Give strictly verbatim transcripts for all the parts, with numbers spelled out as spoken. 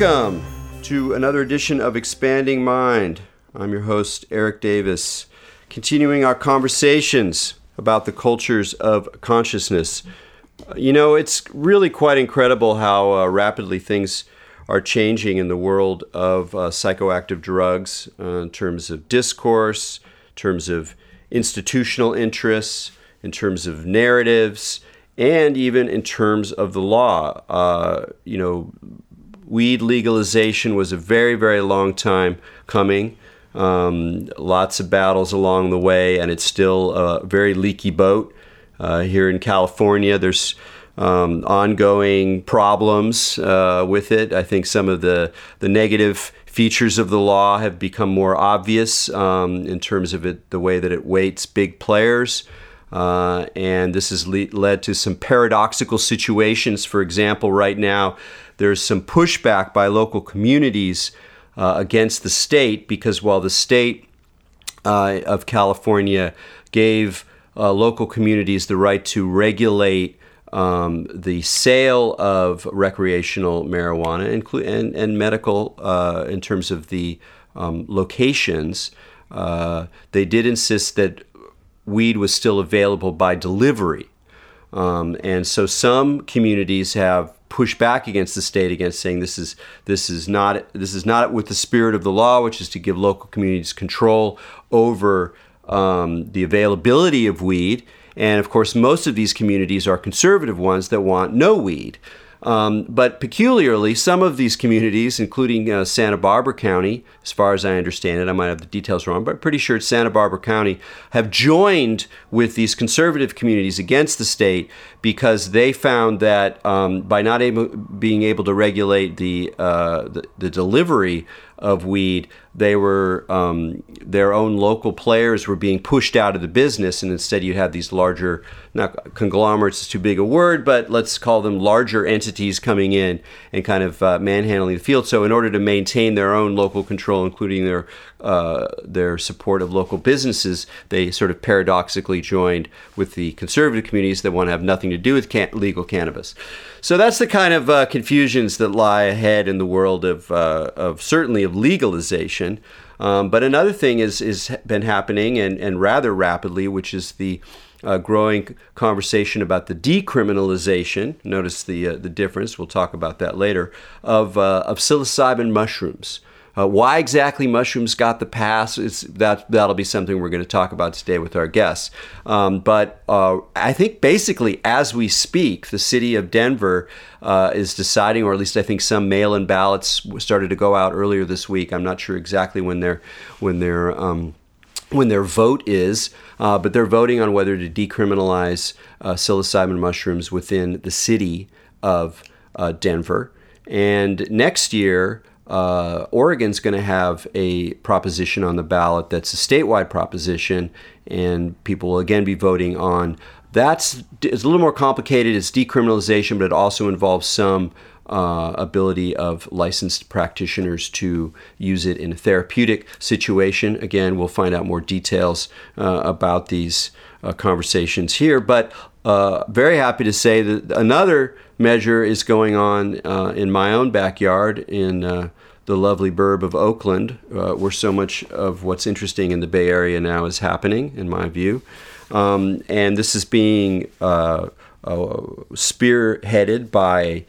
Welcome to another edition of Expanding Mind. I'm your host, Eric Davis, continuing our conversations about the cultures of consciousness. You know, it's really quite incredible how uh, rapidly things are changing in the world of uh, psychoactive drugs uh, in terms of discourse, in terms of institutional interests, in terms of narratives, and even in terms of the law. Uh, you know, weed legalization was a very, very long time coming. Um, lots of battles along the way, and it's still a very leaky boat. Uh, here in California, there's um, ongoing problems uh, with it. I think some of the, the negative features of the law have become more obvious um, in terms of it, the way that it weights big players. Uh, and this has le- led to some paradoxical situations. For example, right now, there's some pushback by local communities uh, against the state, because while the state uh, of California gave uh, local communities the right to regulate um, the sale of recreational marijuana inclu- and, and medical uh, in terms of the um, locations, uh, they did insist that weed was still available by delivery. Um, and so some communities have pushed back against the state, against saying this is this is not this is not with the spirit of the law, which is to give local communities control over um, the availability of weed. And of course, most of these communities are conservative ones that want no weed. Um, but peculiarly, some of these communities, including uh, Santa Barbara County, as far as I understand it, I might have the details wrong, but I'm pretty sure it's Santa Barbara County, have joined with these conservative communities against the state, because they found that um, by not able, being able to regulate the, uh, the, the delivery of weed, they were um, their own local players were being pushed out of the business, and instead you had these larger, not conglomerates is too big a word, but let's call them larger entities coming in and kind of uh, manhandling the field. So in order to maintain their own local control, including their uh, their support of local businesses, they sort of paradoxically joined with the conservative communities that want to have nothing to do with can- legal cannabis. So that's the kind of uh, confusions that lie ahead in the world of uh, of certainly of legalization. Um, but another thing is is been happening and, and rather rapidly, which is the uh, growing conversation about the decriminalization. Notice the uh, the difference. We'll talk about that later. Of uh, of psilocybin mushrooms. Uh, why exactly mushrooms got the pass, is that, that'll be something we're going to talk about today with our guests. Um, but uh, I think basically as we speak, the city of Denver uh, is deciding, or at least I think some mail-in ballots started to go out earlier this week. I'm not sure exactly when their when their um, when their vote is, uh, but they're voting on whether to decriminalize uh, psilocybin mushrooms within the city of uh, Denver. And next year, Uh, Oregon's going to have a proposition on the ballot that's a statewide proposition, and people will again be voting on. That's it's a little more complicated. It's decriminalization, but it also involves some uh, ability of licensed practitioners to use it in a therapeutic situation. Again, we'll find out more details uh, about these uh, conversations here, but uh, very happy to say that another measure is going on uh, in my own backyard in uh, the lovely burb of Oakland, uh, where so much of what's interesting in the Bay Area now is happening, in my view. Um, and this is being uh, uh, spearheaded by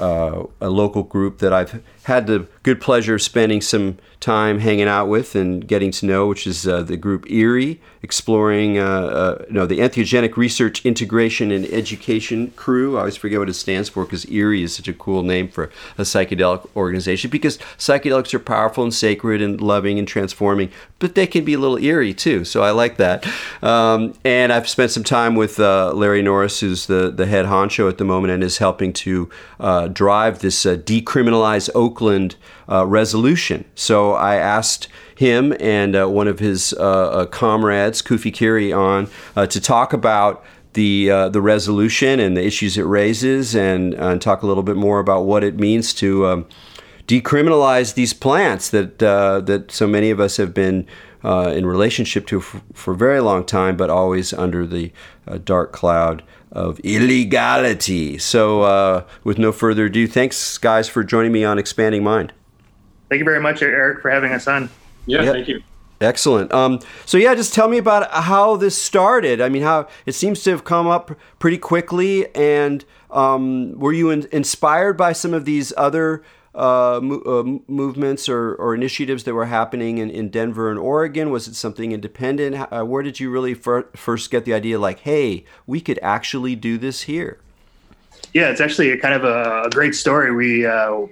uh, a local group that I've had the good pleasure of spending some time hanging out with and getting to know, which is uh, the group ERIE, exploring uh, uh, no, the Entheogenic Research Integration and Education Crew. I always forget what it stands for, because ERIE is such a cool name for a psychedelic organization, because psychedelics are powerful and sacred and loving and transforming, but they can be a little eerie too, so I like that. Um, and I've spent some time with uh, Larry Norris, who's the, the head honcho at the moment and is helping to uh, drive this uh, decriminalized Oakland Oakland uh, resolution. So I asked him and uh, one of his uh, uh, comrades, Kufikiri, on uh, to talk about the uh, the resolution and the issues it raises, and, uh, and talk a little bit more about what it means to um, decriminalize these plants that uh, that so many of us have been uh, in relationship to f- for a very long time, but always under the uh, dark cloud of illegality. So uh, with no further ado, thanks, guys, for joining me on Expanding Mind. Thank you very much, Eric, for having us on. Yeah, yep. Thank you. Excellent. Um, so yeah, just tell me about how this started. I mean, how it seems to have come up pretty quickly. And um, were you in, inspired by some of these other uh, mo- uh, movements or, or initiatives that were happening in, in Denver and Oregon? Was it something independent? How, uh, where did you really fir- first get the idea like, hey, we could actually do this here? Yeah, it's actually a kind of a, a great story. We uh,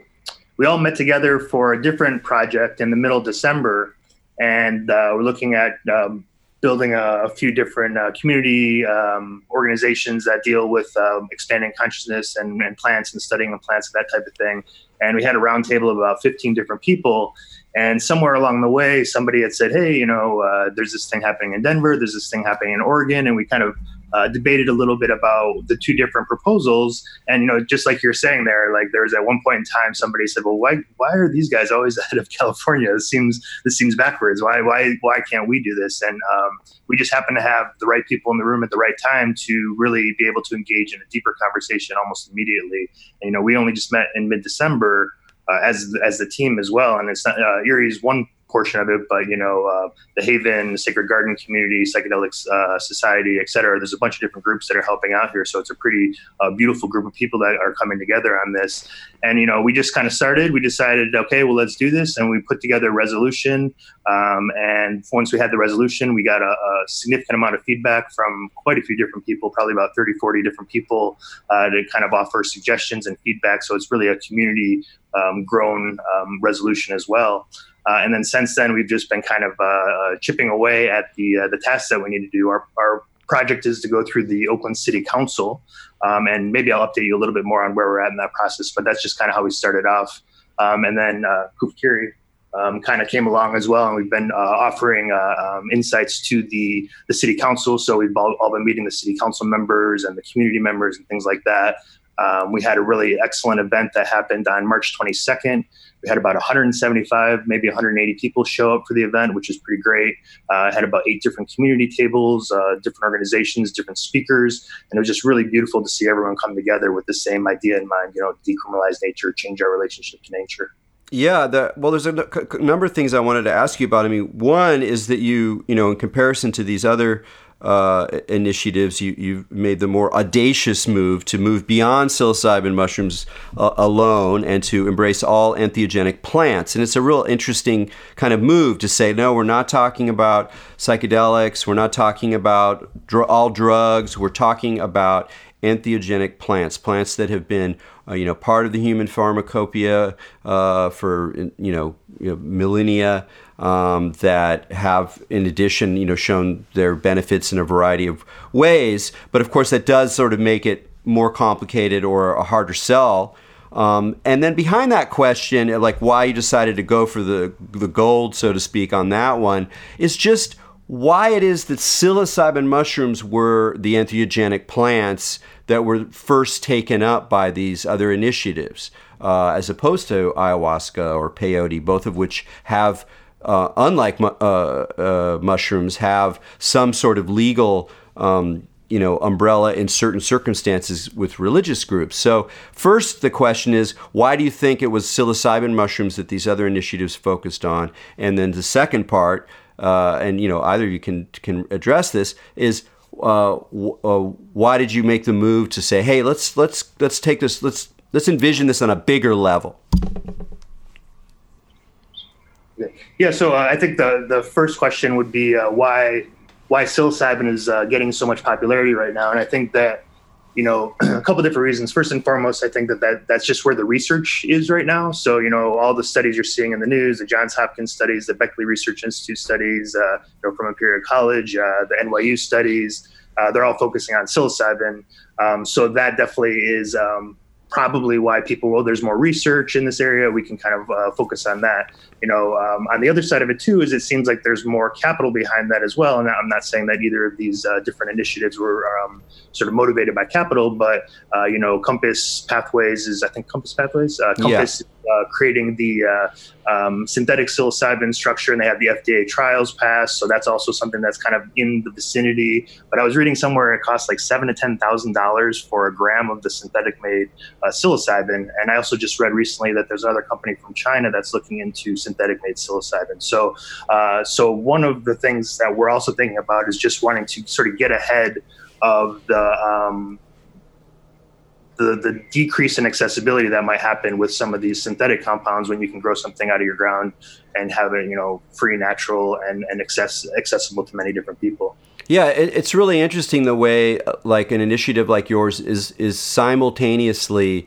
we all met together for a different project in the middle of December. And uh, we're looking at um, building a, a few different uh, community um, organizations that deal with um, expanding consciousness and, and plants and studying the plants and that type of thing. And we had a roundtable of about fifteen different people. And somewhere along the way, somebody had said, hey, you know, uh, there's this thing happening in Denver. There's this thing happening in Oregon. And we kind of uh, debated a little bit about the two different proposals. And, you know, just like you're saying there, like there was at one point in time, somebody said, well, why why are these guys always ahead of California? This seems this seems backwards. Why why why can't we do this? And um, we just happened to have the right people in the room at the right time to really be able to engage in a deeper conversation almost immediately. And, you know, we only just met in mid-December uh, as, as the team as well. And it's not, uh, ERIE's one portion of it, but you know, uh, the Haven, the Sacred Garden community, Psychedelic uh, Society, et cetera. There's a bunch of different groups that are helping out here. So it's a pretty uh, beautiful group of people that are coming together on this. And, you know, we just kind of started, we decided, okay, well, let's do this. And we put together a resolution. Um, and once we had the resolution, we got a, a significant amount of feedback from quite a few different people, probably about thirty, forty different people uh, to kind of offer suggestions and feedback. So it's really a community um, grown um, resolution as well. Uh, and then since then, we've just been kind of uh, chipping away at the uh, the tasks that we need to do. Our, our project is to go through the Oakland City Council, um, and maybe I'll update you a little bit more on where we're at in that process, but that's just kind of how we started off. Um, and then uh, Kufikiri um, kind of came along as well, and we've been uh, offering uh, um, insights to the, the City Council. So we've all, all been meeting the City Council members and the community members and things like that. Um, we had a really excellent event that happened on March twenty-second. We had about one hundred seventy-five, maybe one hundred eighty people show up for the event, which is pretty great. Uh, had about eight different community tables, uh, different organizations, different speakers. And it was just really beautiful to see everyone come together with the same idea in mind, you know, decriminalize nature, change our relationship to nature. Yeah. The, well, there's a c- number of things I wanted to ask you about. I mean, one is that you, you know, in comparison to these other uh, initiatives, you, you've made the more audacious move to move beyond psilocybin mushrooms uh, alone and to embrace all entheogenic plants. And it's a real interesting kind of move to say, no, we're not talking about psychedelics. We're not talking about dr- all drugs. We're talking about entheogenic plants, plants that have been, uh, you know, part of the human pharmacopoeia uh, for, you know, you know millennia. Um, that have, in addition, you know, shown their benefits in a variety of ways. But of course, that does sort of make it more complicated or a harder sell. Um, and then behind that question, like why you decided to go for the the gold, so to speak, on that one, is just why it is that psilocybin mushrooms were the entheogenic plants that were first taken up by these other initiatives, uh, as opposed to ayahuasca or peyote, both of which have Uh, unlike uh, uh, mushrooms, have some sort of legal, um, you know, umbrella in certain circumstances with religious groups. So first, the question is, why do you think it was psilocybin mushrooms that these other initiatives focused on? And then the second part, uh, and, you know, either you can can address this, is uh, w- uh, why did you make the move to say, hey, let's let's let's take this, let's let's envision this on a bigger level? Yeah, so uh, I think the, the first question would be uh, why why psilocybin is uh, getting so much popularity right now. And I think that, you know, a couple different reasons. First and foremost, I think that, that that's just where the research is right now. So, you know, all the studies you're seeing in the news, the Johns Hopkins studies, the Beckley Research Institute studies, uh, you know, from Imperial College, uh, the N Y U studies, uh, they're all focusing on psilocybin. Um, so that definitely is um, probably why people, well, there's more research in this area. We can kind of uh, focus on that. You know, um, on the other side of it, too, is it seems like there's more capital behind that as well. And I'm not saying that either of these uh, different initiatives were um, sort of motivated by capital, but, uh, you know, Compass Pathways is, I think Compass Pathways, uh, Compass yeah. uh, creating the uh, um, synthetic psilocybin structure, and they had the F D A trials passed. So that's also something that's kind of in the vicinity. But I was reading somewhere it costs like seven to ten thousand dollars for a gram of the synthetic made uh, psilocybin. And I also just read recently that there's another company from China that's looking into synthetic made psilocybin. So, uh, so one of the things that we're also thinking about is just wanting to sort of get ahead of the um, the the decrease in accessibility that might happen with some of these synthetic compounds when you can grow something out of your ground and have it, you know, free, natural, and and access, accessible to many different people. Yeah, it, it's really interesting the way like an initiative like yours is is simultaneously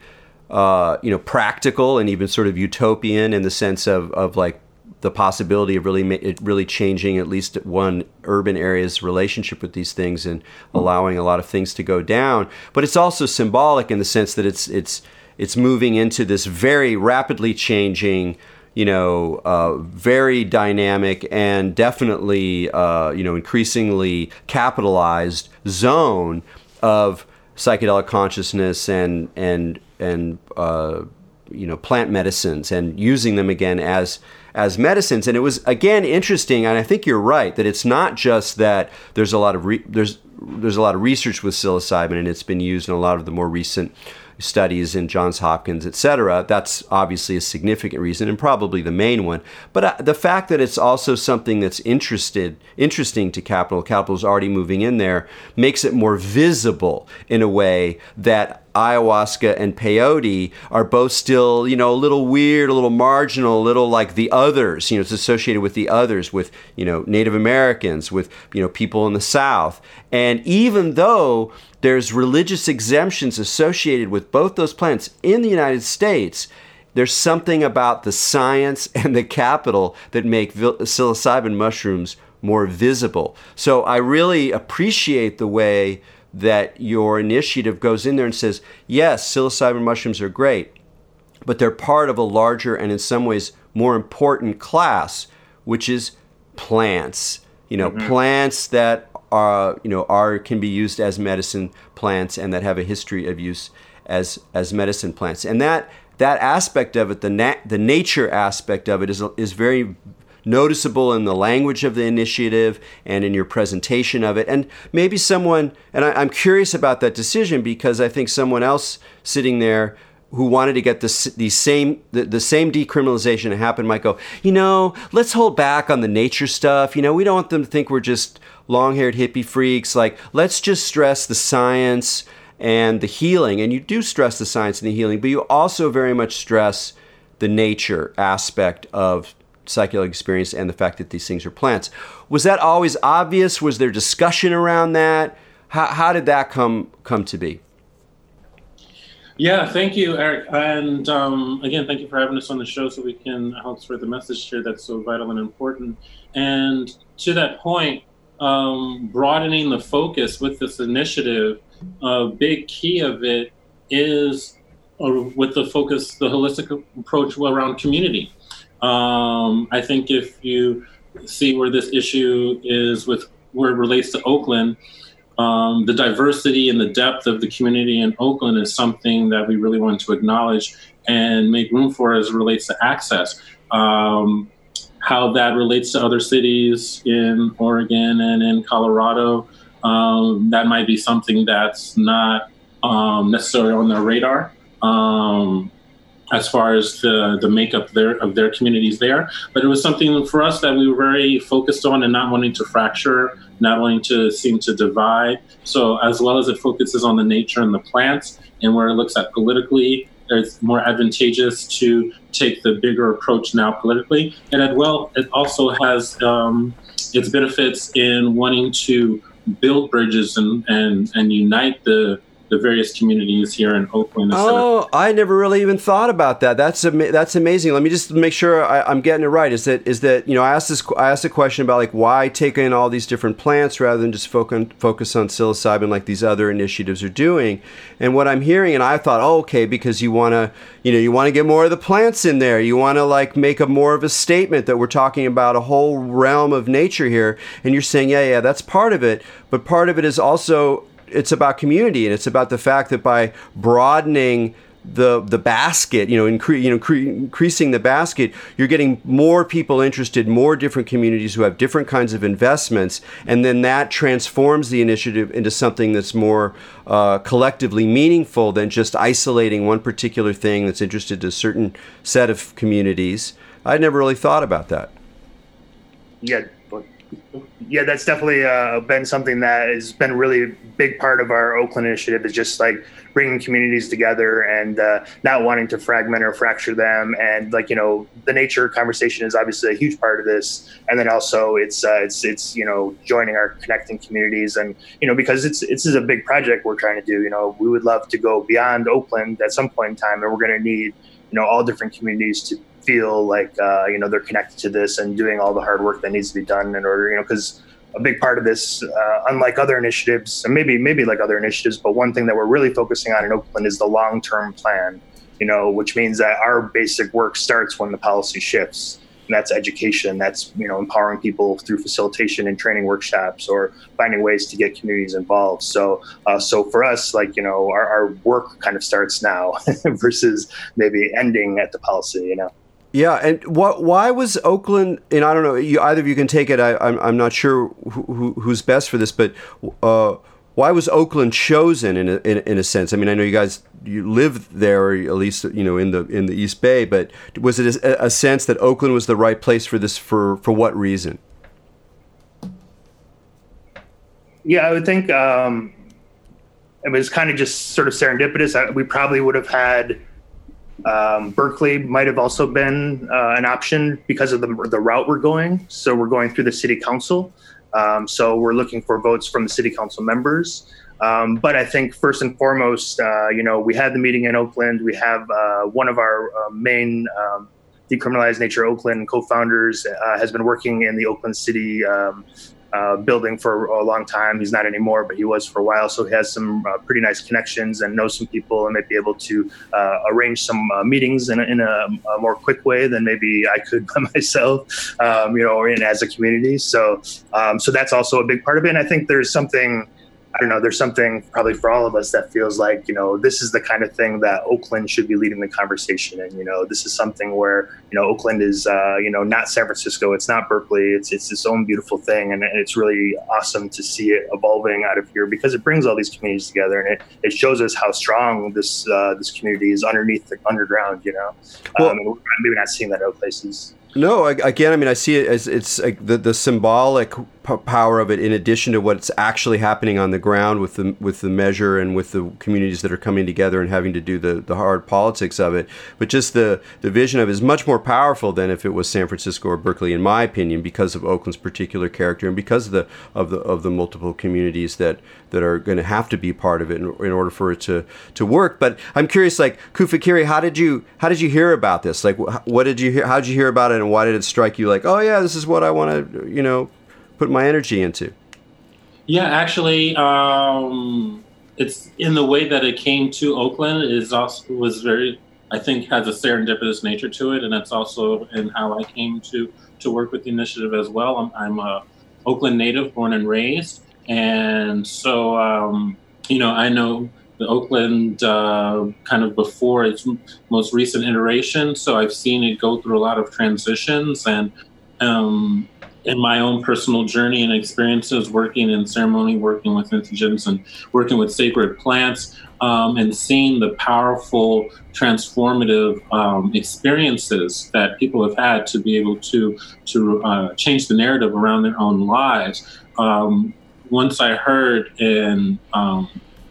uh, you know, practical and even sort of utopian in the sense of of like the possibility of really ma- it really changing at least one urban area's relationship with these things and allowing a lot of things to go down. But it's also symbolic in the sense that it's it's it's moving into this very rapidly changing, you know, uh, very dynamic and definitely uh, you know, increasingly capitalized zone of psychedelic consciousness and and and uh, you know, plant medicines and using them again as as medicines. And it was, again, interesting, and I think you're right, that it's not just that there's a lot of re- there's there's a lot of research with psilocybin, and it's been used in a lot of the more recent studies in Johns Hopkins, et cetera. That's obviously a significant reason and probably the main one. But uh, the fact that it's also something that's interested, interesting to capital, capital's already moving in there, makes it more visible in a way that ayahuasca and peyote are both still, you know, a little weird, a little marginal, a little like the others. You know, it's associated with the others, with, you know, Native Americans, with, you know, people in the South. And even though there's religious exemptions associated with both those plants in the United States, there's something about the science and the capital that make psilocybin mushrooms more visible. So I really appreciate the way that your initiative goes in there and says, yes, psilocybin mushrooms are great, but they're part of a larger and in some ways more important class, which is plants. You know, mm-hmm. plants that are, you know, are can be used as medicine plants and that have a history of use as as medicine plants. And that that aspect of it, the na- the nature aspect of it, is is very noticeable in the language of the initiative and in your presentation of it. And maybe someone, and I, I'm curious about that decision, because I think someone else sitting there who wanted to get the, the same the, the same decriminalization to happen might go, you know, let's hold back on the nature stuff. You know, we don't want them to think we're just long-haired hippie freaks. Like, let's just stress the science and the healing. And you do stress the science and the healing, but you also very much stress the nature aspect of psychedelic experience and the fact that these things are plants. Was that always obvious? Was there discussion around that? How, how did that come come to be? Yeah, thank you, Eric. And um, again, thank you for having us on the show so we can help spread the message here that's so vital and important. And to that point, um, broadening the focus with this initiative, a big key of it is uh, with the focus, the holistic approach around community. Um, I think if you see where this issue is with where it relates to Oakland, um, the diversity and the depth of the community in Oakland is something that we really want to acknowledge and make room for as it relates to access. Um, how that relates to other cities in Oregon and in Colorado, um, that might be something that's not um, necessarily on their radar. Um, as far as the, the makeup there of their communities there. But it was something for us that we were very focused on and not wanting to fracture, not wanting to seem to divide. So as well as it focuses on the nature and the plants and where it looks at politically, it's more advantageous to take the bigger approach now politically. And as well, it also has um, its benefits in wanting to build bridges and, and, and unite the the various communities here in Oakland. Oh, of- I never really even thought about that. That's am- that's amazing. Let me just make sure I, I'm getting it right. Is that is that you know I asked this I asked a question about like why take in all these different plants rather than just focus on, focus on psilocybin like these other initiatives are doing. And what I'm hearing, and I thought, oh, okay, because you want to you know you want to get more of the plants in there. You want to like make a more of a statement that we're talking about a whole realm of nature here. And you're saying, yeah, yeah, that's part of it, but part of it is also it's about community, and it's about the fact that by broadening the the basket, you know, incre- you know cre- increasing the basket, you're getting more people interested, more different communities who have different kinds of investments, and then that transforms the initiative into something that's more uh, collectively meaningful than just isolating one particular thing that's interested to a certain set of communities. I never really thought about that. Yeah, yeah, that's definitely uh, been something that has been really a big part of our Oakland initiative, is just like bringing communities together and uh, not wanting to fragment or fracture them. And like, you know, the nature conversation is obviously a huge part of this. And then also it's, uh, it's, it's, you know, joining our connecting communities and, you know, because it's, it's is a big project we're trying to do. You know, we would love to go beyond Oakland at some point in time, and we're going to need, you know, all different communities to feel like, uh, you know, they're connected to this and doing all the hard work that needs to be done in order, you know, because a big part of this, uh, unlike other initiatives, and maybe maybe like other initiatives, but one thing that we're really focusing on in Oakland is the long-term plan, you know, which means that our basic work starts when the policy shifts. And that's education. That's, you know, empowering people through facilitation and training workshops, or finding ways to get communities involved. So, uh, so for us, like, you know, our, our work kind of starts now versus maybe ending at the policy, you know. Yeah, and what? Why was Oakland? And I don't know. You, either of you can take it. I, I'm I'm not sure who, who's best for this, but uh, why was Oakland chosen in a, in, in a sense? I mean, I know you guys you live there, or at least you know in the in the East Bay. But was it a, a sense that Oakland was the right place for this? For, for what reason? Yeah, I would think um, it was kind of just sort of serendipitous. We probably would have had. Um, Berkeley might have also been uh, an option because of the the route we're going. So we're going through the city council. Um, so we're looking for votes from the city council members. Um, but I think first and foremost, uh, you know, we had the meeting in Oakland. We have uh, one of our uh, main um, Decriminalized Nature Oakland co-founders uh, has been working in the Oakland City um, uh, building for a long time. He's not anymore, but he was for a while. So he has some uh, pretty nice connections and knows some people and might be able to uh, arrange some uh, meetings in, a, in a, a more quick way than maybe I could by myself, um, you know, or in as a community. So, um, so that's also a big part of it. And I think there's something, I don't know, there's something probably for all of us that feels like, you know, this is the kind of thing that Oakland should be leading the conversation. And, you know, this is something where, you know, Oakland is, uh, you know, not San Francisco. It's not Berkeley. It's it's its own beautiful thing. And it's really awesome to see it evolving out of here, because it brings all these communities together. And it, it shows us how strong this uh, this community is underneath the underground, you know. Well, um, and we're maybe not seeing that in other places. No, again, I mean, I see it as it's like the, the symbolic p- power of it, in addition to what's actually happening on the ground with the with the measure and with the communities that are coming together and having to do the, the hard politics of it. But just the, the vision of it is much more powerful than if it was San Francisco or Berkeley, in my opinion, because of Oakland's particular character and because of the of the of the multiple communities that, that are going to have to be part of it in, in order for it to, to work. But I'm curious, like Kufikiri, how did you how did you hear about this? Like, wh- what did you hear? How did you hear about it? And why did it strike you like, oh yeah, this is what I want to, you know, put my energy into? Yeah, actually, um, it's in the way that it came to Oakland is also was very, I think, has a serendipitous nature to it, and it's also in how I came to to work with the initiative as well. I'm, I'm a Oakland native, born and raised, and so um, you know, I know the Oakland uh, kind of before its m- most recent iteration. So I've seen it go through a lot of transitions, and um, in my own personal journey and experiences working in ceremony, working with indigents and working with sacred plants, um, and seeing the powerful transformative um, experiences that people have had to be able to, to uh, change the narrative around their own lives. Um, once I heard in, um,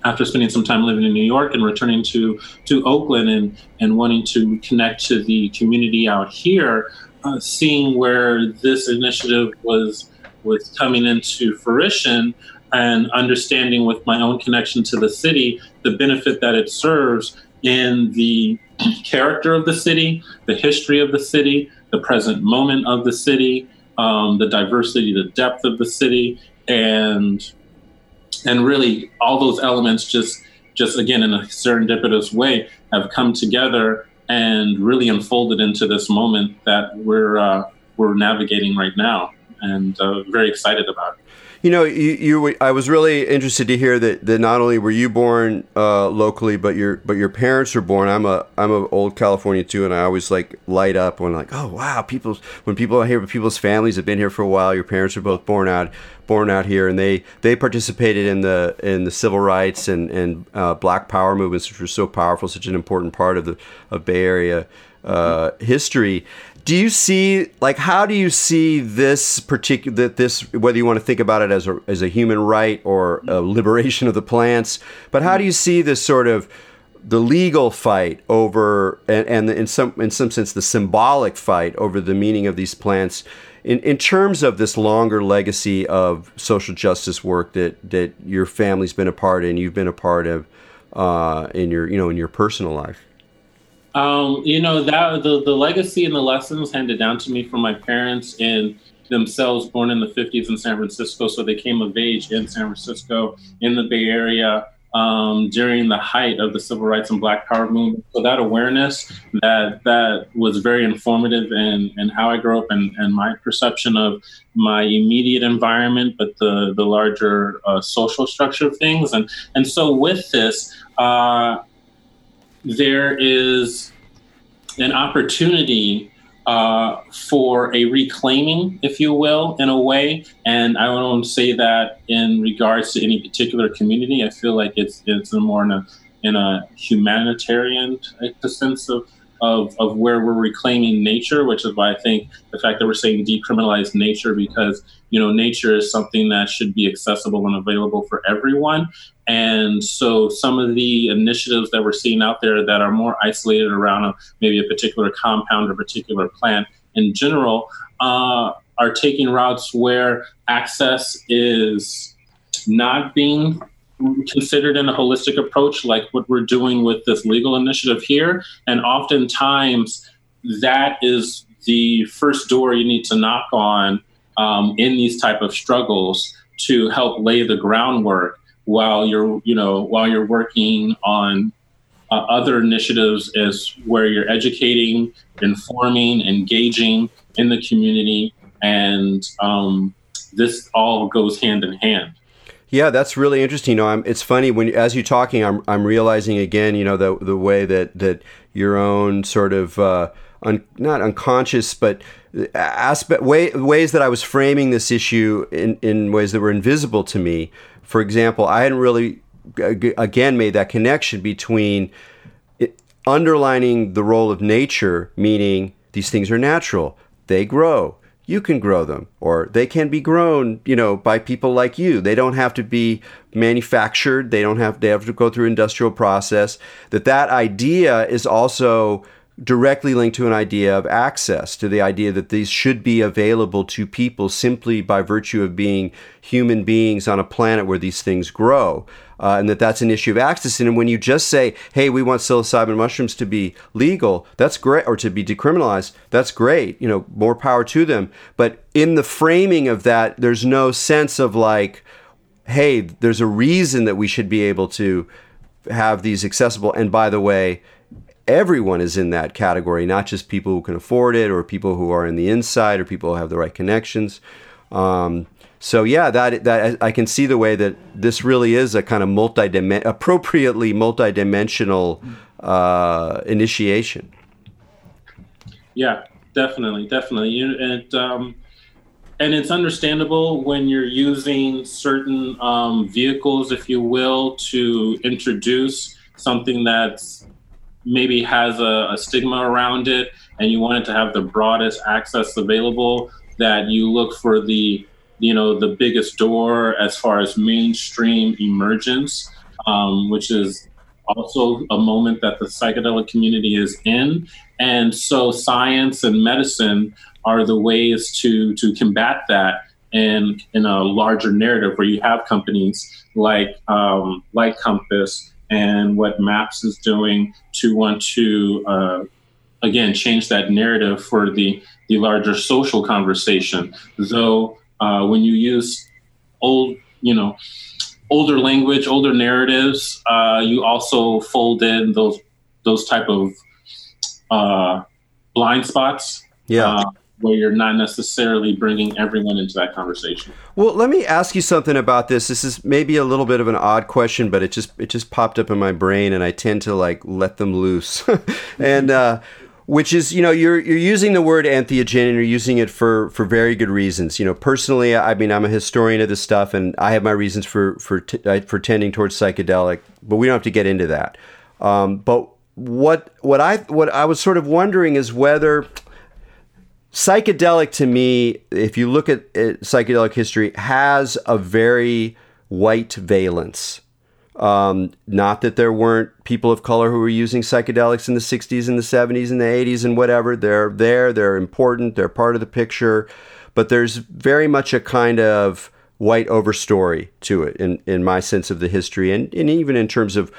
after spending some time living in New York and returning to, to Oakland and, and wanting to connect to the community out here, uh, seeing where this initiative was was coming into fruition and understanding with my own connection to the city, the benefit that it serves in the character of the city, the history of the city, the present moment of the city, um, the diversity, the depth of the city, and And really, all those elements just, just again, in a serendipitous way, have come together and really unfolded into this moment that we're uh, we're navigating right now, and uh, very excited about it. You know, you, you I was really interested to hear that, that not only were you born uh, locally, but your but your parents were born. I'm a I'm an old Californian too, and I always like light up when like, oh wow, people when people are here, but people's families have been here for a while. Your parents were both born out born out here, and they, they participated in the in the civil rights and and uh, Black Power movements, which were so powerful, such an important part of the of Bay Area uh, mm-hmm. history. Do you see, like, how do you see this particular, this, whether you want to think about it as a as a human right or a liberation of the plants, but how do you see this sort of the legal fight over, and, and in some in some sense the symbolic fight over the meaning of these plants in, in terms of this longer legacy of social justice work that, that your family's been a part of and you've been a part of uh, in your, you know, in your personal life? Um, you know, that the, the legacy and the lessons handed down to me from my parents and themselves born in the fifties in San Francisco. So they came of age in San Francisco, in the Bay Area, um, during the height of the civil rights and Black Power movement. So that awareness, that that was very informative in, in how I grew up and, and my perception of my immediate environment, but the, the larger uh, social structure of things. And, and so with this, uh, there is an opportunity uh, for a reclaiming, if you will, in a way. And I don't say that in regards to any particular community. I feel like it's it's more in a, in a humanitarian sense of, of, of where we're reclaiming nature, which is why I think the fact that we're saying decriminalize nature, because, you know, nature is something that should be accessible and available for everyone. And so some of the initiatives that we're seeing out there that are more isolated around a, maybe a particular compound or particular plant in general uh, are taking routes where access is not being considered in a holistic approach, like what we're doing with this legal initiative here. And oftentimes that is the first door you need to knock on um, in these type of struggles to help lay the groundwork while you're, you know, while you're working on uh, other initiatives is where you're educating, informing, engaging in the community. And um, this all goes hand in hand. Yeah, that's really interesting. You know, I'm, it's funny when, as you're talking, I'm, I'm realizing again, you know, the, the way that, that your own sort of, uh, un, not unconscious, but aspect way, ways that I was framing this issue in, in ways that were invisible to me. For example, I hadn't really, again, made that connection between it, underlining the role of nature, meaning these things are natural, they grow, you can grow them, or they can be grown, you know, by people like you. They don't have to be manufactured, they don't have, they have to go through industrial process, that that idea is also directly linked to an idea of access, to the idea that these should be available to people simply by virtue of being human beings on a planet where these things grow, uh, and that that's an issue of access. And when you just say, hey, we want psilocybin mushrooms to be legal, that's great, or to be decriminalized, that's great, you know, more power to them. But in the framing of that, there's no sense of like, hey, there's a reason that we should be able to have these accessible. And by the way, everyone is in that category, not just people who can afford it or people who are in the inside or people who have the right connections. Um, so yeah, that that I can see the way that this really is a kind of multi-dimen- appropriately multidimensional uh, initiation. Yeah, definitely, definitely. You, and, um, and it's understandable when you're using certain um, vehicles, if you will, to introduce something that's maybe has a, a stigma around it, and you want it to have the broadest access available, that you look for the, you know, the biggest door as far as mainstream emergence, um, which is also a moment that the psychedelic community is in. And so science and medicine are the ways to, to combat that in, in a larger narrative where you have companies like, um, like Compass, and what MAPS is doing to want to, uh, again, change that narrative for the, the larger social conversation. Though uh, when you use old, you know, older language, older narratives, uh, you also fold in those those type of uh, blind spots. Yeah. Uh, where you're not necessarily bringing everyone into that conversation. Well, let me ask you something about this. This is maybe a little bit of an odd question, but it just it just popped up in my brain, and I tend to like let them loose. and uh, which is, you know, you're you're using the word entheogen, and you're using it for for very good reasons. You know, personally, I mean, I'm a historian of this stuff, and I have my reasons for for t- for tending towards psychedelic, but we don't have to get into that. Um, but what what I what I was sort of wondering is whether psychedelic, to me, if you look at, at psychedelic history, has a very white valence. Um, not that there weren't people of color who were using psychedelics in the sixties and the seventies and the eighties and whatever. They're there, they're important, they're part of the picture, but there's very much a kind of white overstory to it in, in my sense of the history, and, and even in terms of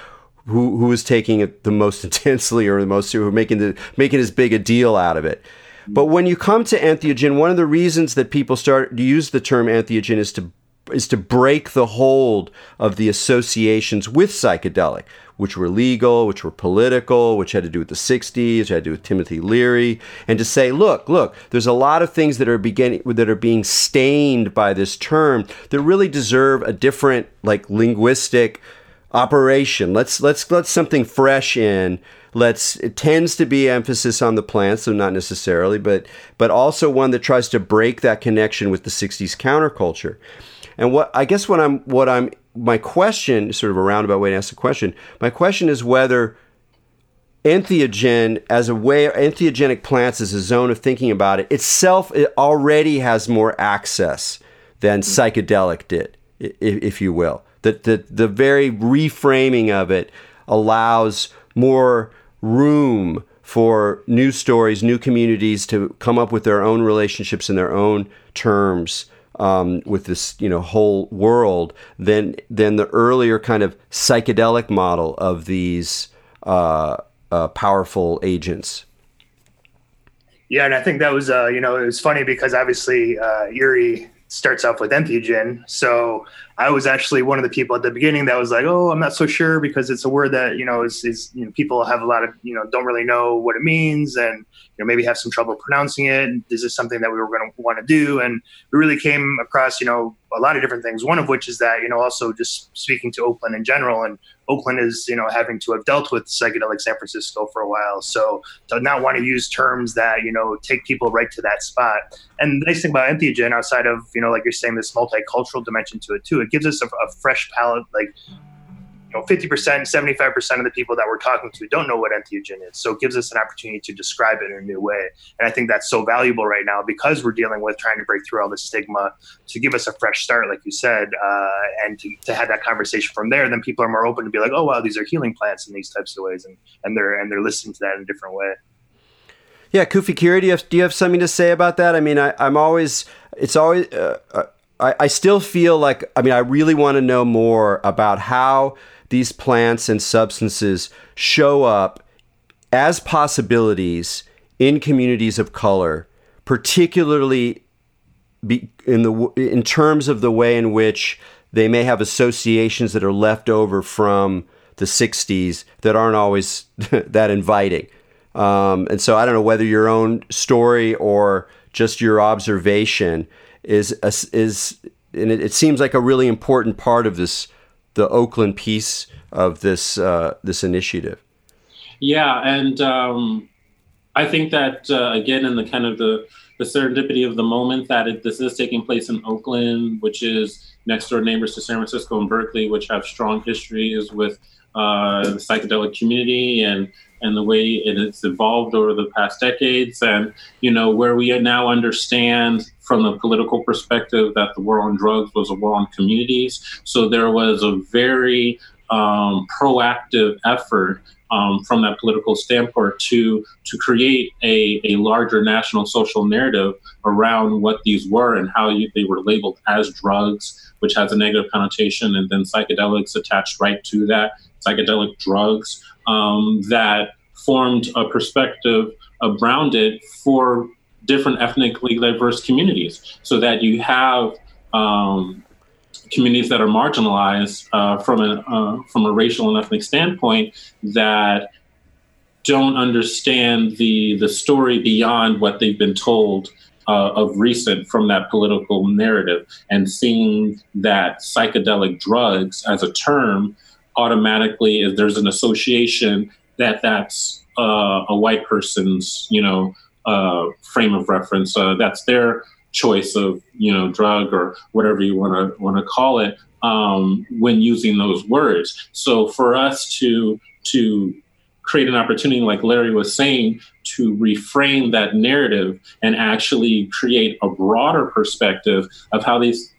who who is taking it the most intensely or the most, who are making the making as big a deal out of it. But when you come to entheogen, one of the reasons that people start to use the term entheogen is to is to break the hold of the associations with psychedelic, which were legal, which were political, which had to do with the sixties, which had to do with Timothy Leary, and to say, look, look, there's a lot of things that are beginning that are being stained by this term that really deserve a different, like, linguistic operation. Let's let's let something fresh in. Let's, it tends to be emphasis on the plants, so not necessarily, but but also one that tries to break that connection with the sixties counterculture. And what I guess what I'm what I'm my question, sort of a roundabout way to ask the question, my question is whether entheogen as a way, entheogenic plants as a zone of thinking about it itself, it already has more access than psychedelic did, if, if you will. That the the very reframing of it allows more room for new stories, new communities to come up with their own relationships in their own terms um, with this, you know, whole world than than the earlier kind of psychedelic model of these uh, uh, powerful agents. Yeah, and I think that was uh, you know, it was funny because obviously uh, ERIE starts off with entheogen. So I was actually one of the people at the beginning that was like, oh, I'm not so sure, because it's a word that, you know, is, is you know, people have a lot of, you know, don't really know what it means, and, you know, maybe have some trouble pronouncing it. And is this something that we were going to want to do? And we really came across, you know, a lot of different things. One of which is that, you know, also just speaking to Oakland in general, and Oakland is, you know, having to have dealt with psychedelic San Francisco for a while. So to not want to use terms that, you know, take people right to that spot. And the nice thing about entheogen, outside of, you know, like you're saying, this multicultural dimension to it too, it gives us a, a fresh palette. Like, you know, fifty percent, seventy-five percent of the people that we're talking to don't know what entheogen is. So it gives us an opportunity to describe it in a new way. And I think that's so valuable right now, because we're dealing with trying to break through all the stigma, to give us a fresh start, like you said, uh, and to, to have that conversation from there. Then people are more open to be like, oh, wow, these are healing plants in these types of ways. And, and they're and they're listening to that in a different way. Yeah. Kufikiri, do you have, do you have something to say about that? I mean, I, I'm always, it's always, uh, uh, I, I still feel like, I mean, I really want to know more about how these plants and substances show up as possibilities in communities of color, particularly be, in the in terms of the way in which they may have associations that are left over from the sixties that aren't always that inviting. Um, and so I don't know whether your own story or just your observation is, a, is and it, it seems like a really important part of this, the Oakland piece of this uh, this initiative. Yeah, and um, I think that, uh, again, in the kind of the, the serendipity of the moment that it, this is taking place in Oakland, which is next door neighbors to San Francisco and Berkeley, which have strong histories with uh, the psychedelic community and and the way it has evolved over the past decades, and, you know, where we now understand from the political perspective that the war on drugs was a war on communities. So there was a very um, proactive effort um, from that political standpoint to to create a, a larger national social narrative around what these were and how you, they were labeled as drugs, which has a negative connotation, and then psychedelics attached right to that, psychedelic drugs. Um, that formed a perspective around it for different ethnically diverse communities, so that you have um, communities that are marginalized uh, from a uh, from a racial and ethnic standpoint that don't understand the the story beyond what they've been told uh, of recent from that political narrative, and seeing that psychedelic drugs as a term automatically, if there's an association that that's uh, a white person's, you know, uh, frame of reference, uh, that's their choice of, you know, drug or whatever you want to want to call it, um, when using those words. So for us to to create an opportunity, like Larry was saying, to reframe that narrative and actually create a broader perspective of how these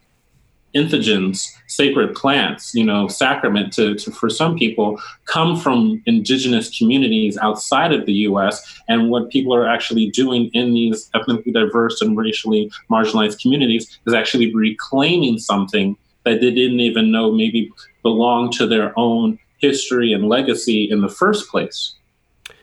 enthogens, sacred plants, you know, sacrament to, to for some people, come from indigenous communities outside of the U S, and what people are actually doing in these ethnically diverse and racially marginalized communities is actually reclaiming something that they didn't even know maybe belonged to their own history and legacy in the first place.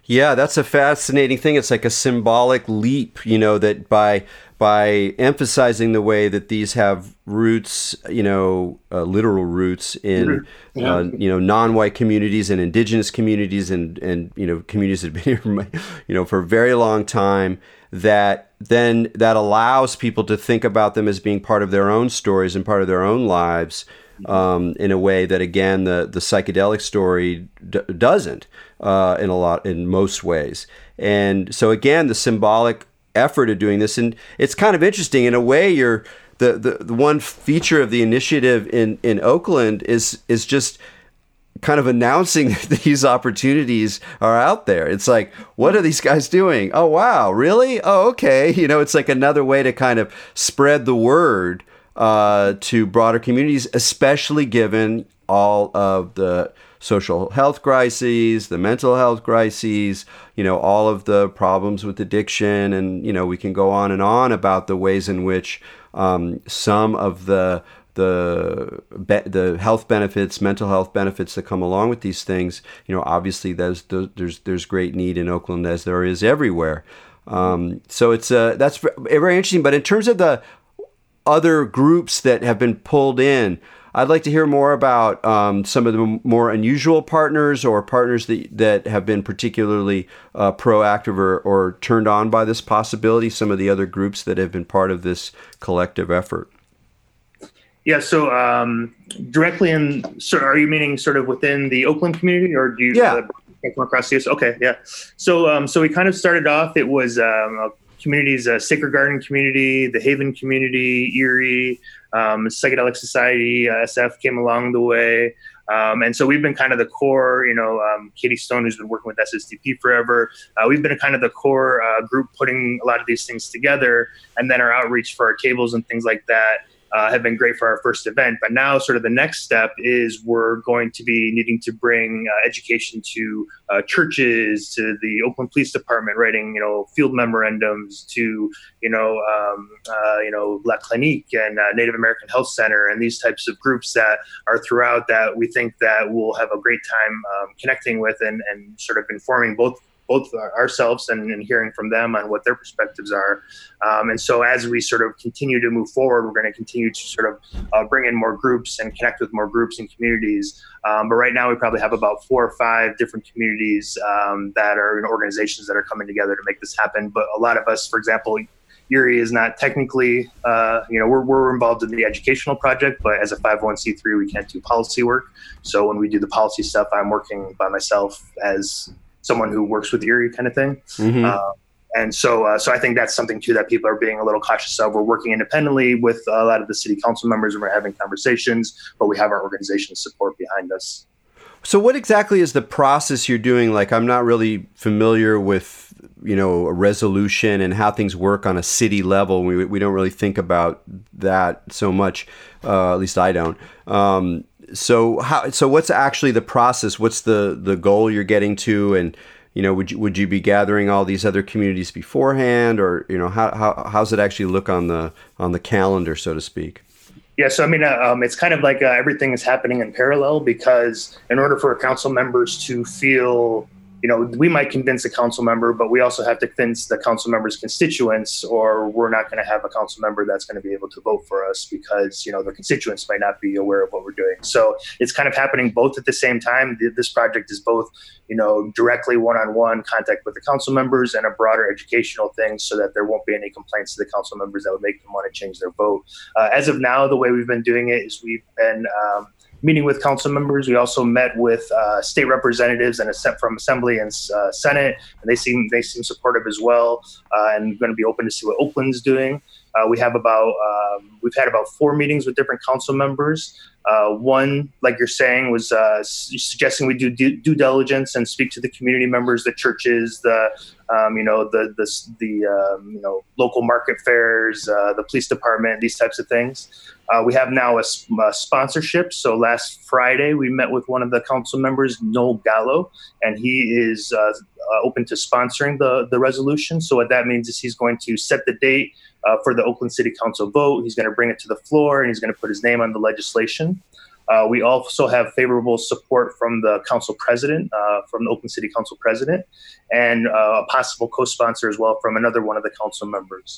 Yeah, that's a fascinating thing. It's like a symbolic leap, you know, that by by emphasizing the way that these have roots, you know, uh, literal roots in, yeah. uh, you know, non-white communities and indigenous communities and, and, you know, communities that have been here, you know, for a very long time, that then that allows people to think about them as being part of their own stories and part of their own lives. Um, in a way that, again, the, the psychedelic story d- doesn't uh, in a lot, in most ways. And so, again, the symbolic effort of doing this, and it's kind of interesting in a way. You're the, the, the one feature of the initiative in, in Oakland is is just kind of announcing that these opportunities are out there. It's like, what are these guys doing? Oh, wow, really? Oh, okay. You know, it's like another way to kind of spread the word Uh, to broader communities, especially given all of the social health crises, the mental health crises, you know, all of the problems with addiction. And, you know, we can go on and on about the ways in which um, some of the the be- the health benefits, mental health benefits that come along with these things. You know, obviously, there's there's, there's great need in Oakland, as there is everywhere. Um, so it's uh, that's very interesting. But in terms of the other groups that have been pulled in, I'd like to hear more about um, some of the more unusual partners or partners that that have been particularly uh, proactive or, or turned on by this possibility, some of the other groups that have been part of this collective effort. Yeah, so um, directly in, so are you meaning sort of within the Oakland community, or do you yeah. uh, come across this? Okay, yeah. So, um, so we kind of started off, it was um, a communities, uh, Sacred Garden community, the Haven community, ERIE, um, Psychedelic Society, uh, S F came along the way. Um, and so we've been kind of the core, you know, um, Katie Stone, who's been working with S S D P forever. Uh, we've been kind of the core uh, group putting a lot of these things together. And then our outreach for our tables and things like that uh, have been great for our first event. But now sort of the next step is we're going to be needing to bring uh, education to Uh, churches, to the Oakland Police Department, writing, you know, field memorandums to, you know, um, uh, you know, La Clinique and uh, Native American Health Center, and these types of groups that are throughout that we think that we'll have a great time um, connecting with and, and sort of informing both both ourselves and, and hearing from them on what their perspectives are. Um, and so as we sort of continue to move forward, we're going to continue to sort of uh, bring in more groups and connect with more groups and communities. Um, but right now we probably have about four or five different communities um, that are in organizations that are coming together to make this happen. But a lot of us, for example, ERIE is not technically, uh, you know, we're, we're involved in the educational project, but as a five oh one c three, we can't do policy work. So when we do the policy stuff, I'm working by myself as someone who works with ERIE kind of thing. Mm-hmm. Uh, and so uh, so I think that's something, too, that people are being a little cautious of. We're working independently with a lot of the city council members, and we're having conversations, but we have our organization's support behind us. So what exactly is the process you're doing? Like, I'm not really familiar with, you know, a resolution and how things work on a city level. We we don't really think about that so much, uh, at least I don't. Um So how? So what's actually the process? What's the, the goal you're getting to? And, you know, would you would you be gathering all these other communities beforehand, or, you know, how how how's it actually look on the on the calendar, so to speak? Yeah, so I mean, uh, um, it's kind of like uh, everything is happening in parallel, because in order for council members to feel you know, we might convince a council member, but we also have to convince the council member's constituents, or we're not going to have a council member that's going to be able to vote for us because, you know, their constituents might not be aware of what we're doing. So it's kind of happening both at the same time. This project is both, you know, directly one-on-one contact with the council members and a broader educational thing so that there won't be any complaints to the council members that would make them want to change their vote. Uh, as of now, the way we've been doing it is we've been um, meeting with council members. We also met with uh, state representatives and from Assembly and uh, Senate, and they seem they seem supportive as well. Uh, and going to be open to see what Oakland's doing. Uh, we have about um, we've had about four meetings with different council members. Uh, one, like you're saying, was uh, suggesting we do due, due diligence and speak to the community members, the churches, the um, you know the the the um, you know local market fairs, uh, the police department, these types of things. Uh, we have now a, a sponsorship. So last Friday we met with one of the council members, Noel Gallo, and he is uh, open to sponsoring the the resolution. So what that means is he's going to set the date Uh, for the Oakland City Council vote. He's going to bring it to the floor, and he's going to put his name on the legislation. Uh, we also have favorable support from the council president, uh, from the Oakland City Council president, and uh, a possible co-sponsor as well from another one of the council members.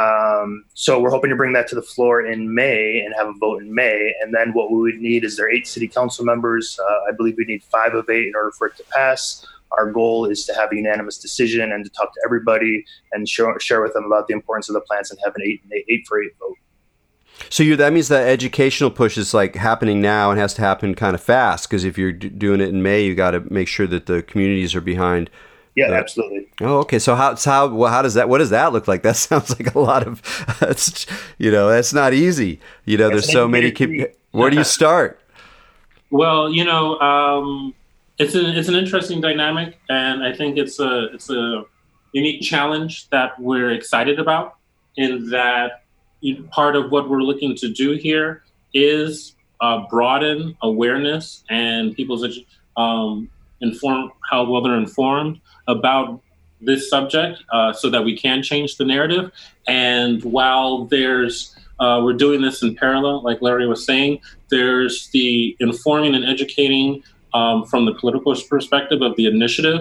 Um, so we're hoping to bring that to the floor in May and have a vote in May. And then what we would need is there are eight city council members. Uh, I believe we need five of eight in order for it to pass. Our goal is to have a unanimous decision and to talk to everybody and show, share with them about the importance of the plants and have an eight, eight, eight for eight vote. So you, that means that educational push is like happening now and has to happen kind of fast, because if you're d- doing it in May, you got to make sure that the communities are behind. Yeah, uh, absolutely. Oh, okay. So how so how well, how does that what does that look like? That sounds like a lot of, that's, you know, that's not easy. You know, that's there's so many. Com- where do you start? Well, you know. Um, It's an it's an interesting dynamic, and I think it's a it's a unique challenge that we're excited about. In that, part of what we're looking to do here is uh, broaden awareness and people's um, inform how well they're informed about this subject, uh, so that we can change the narrative. And while there's uh, we're doing this in parallel, like Larry was saying, there's the informing and educating. Um, from the political perspective of the initiative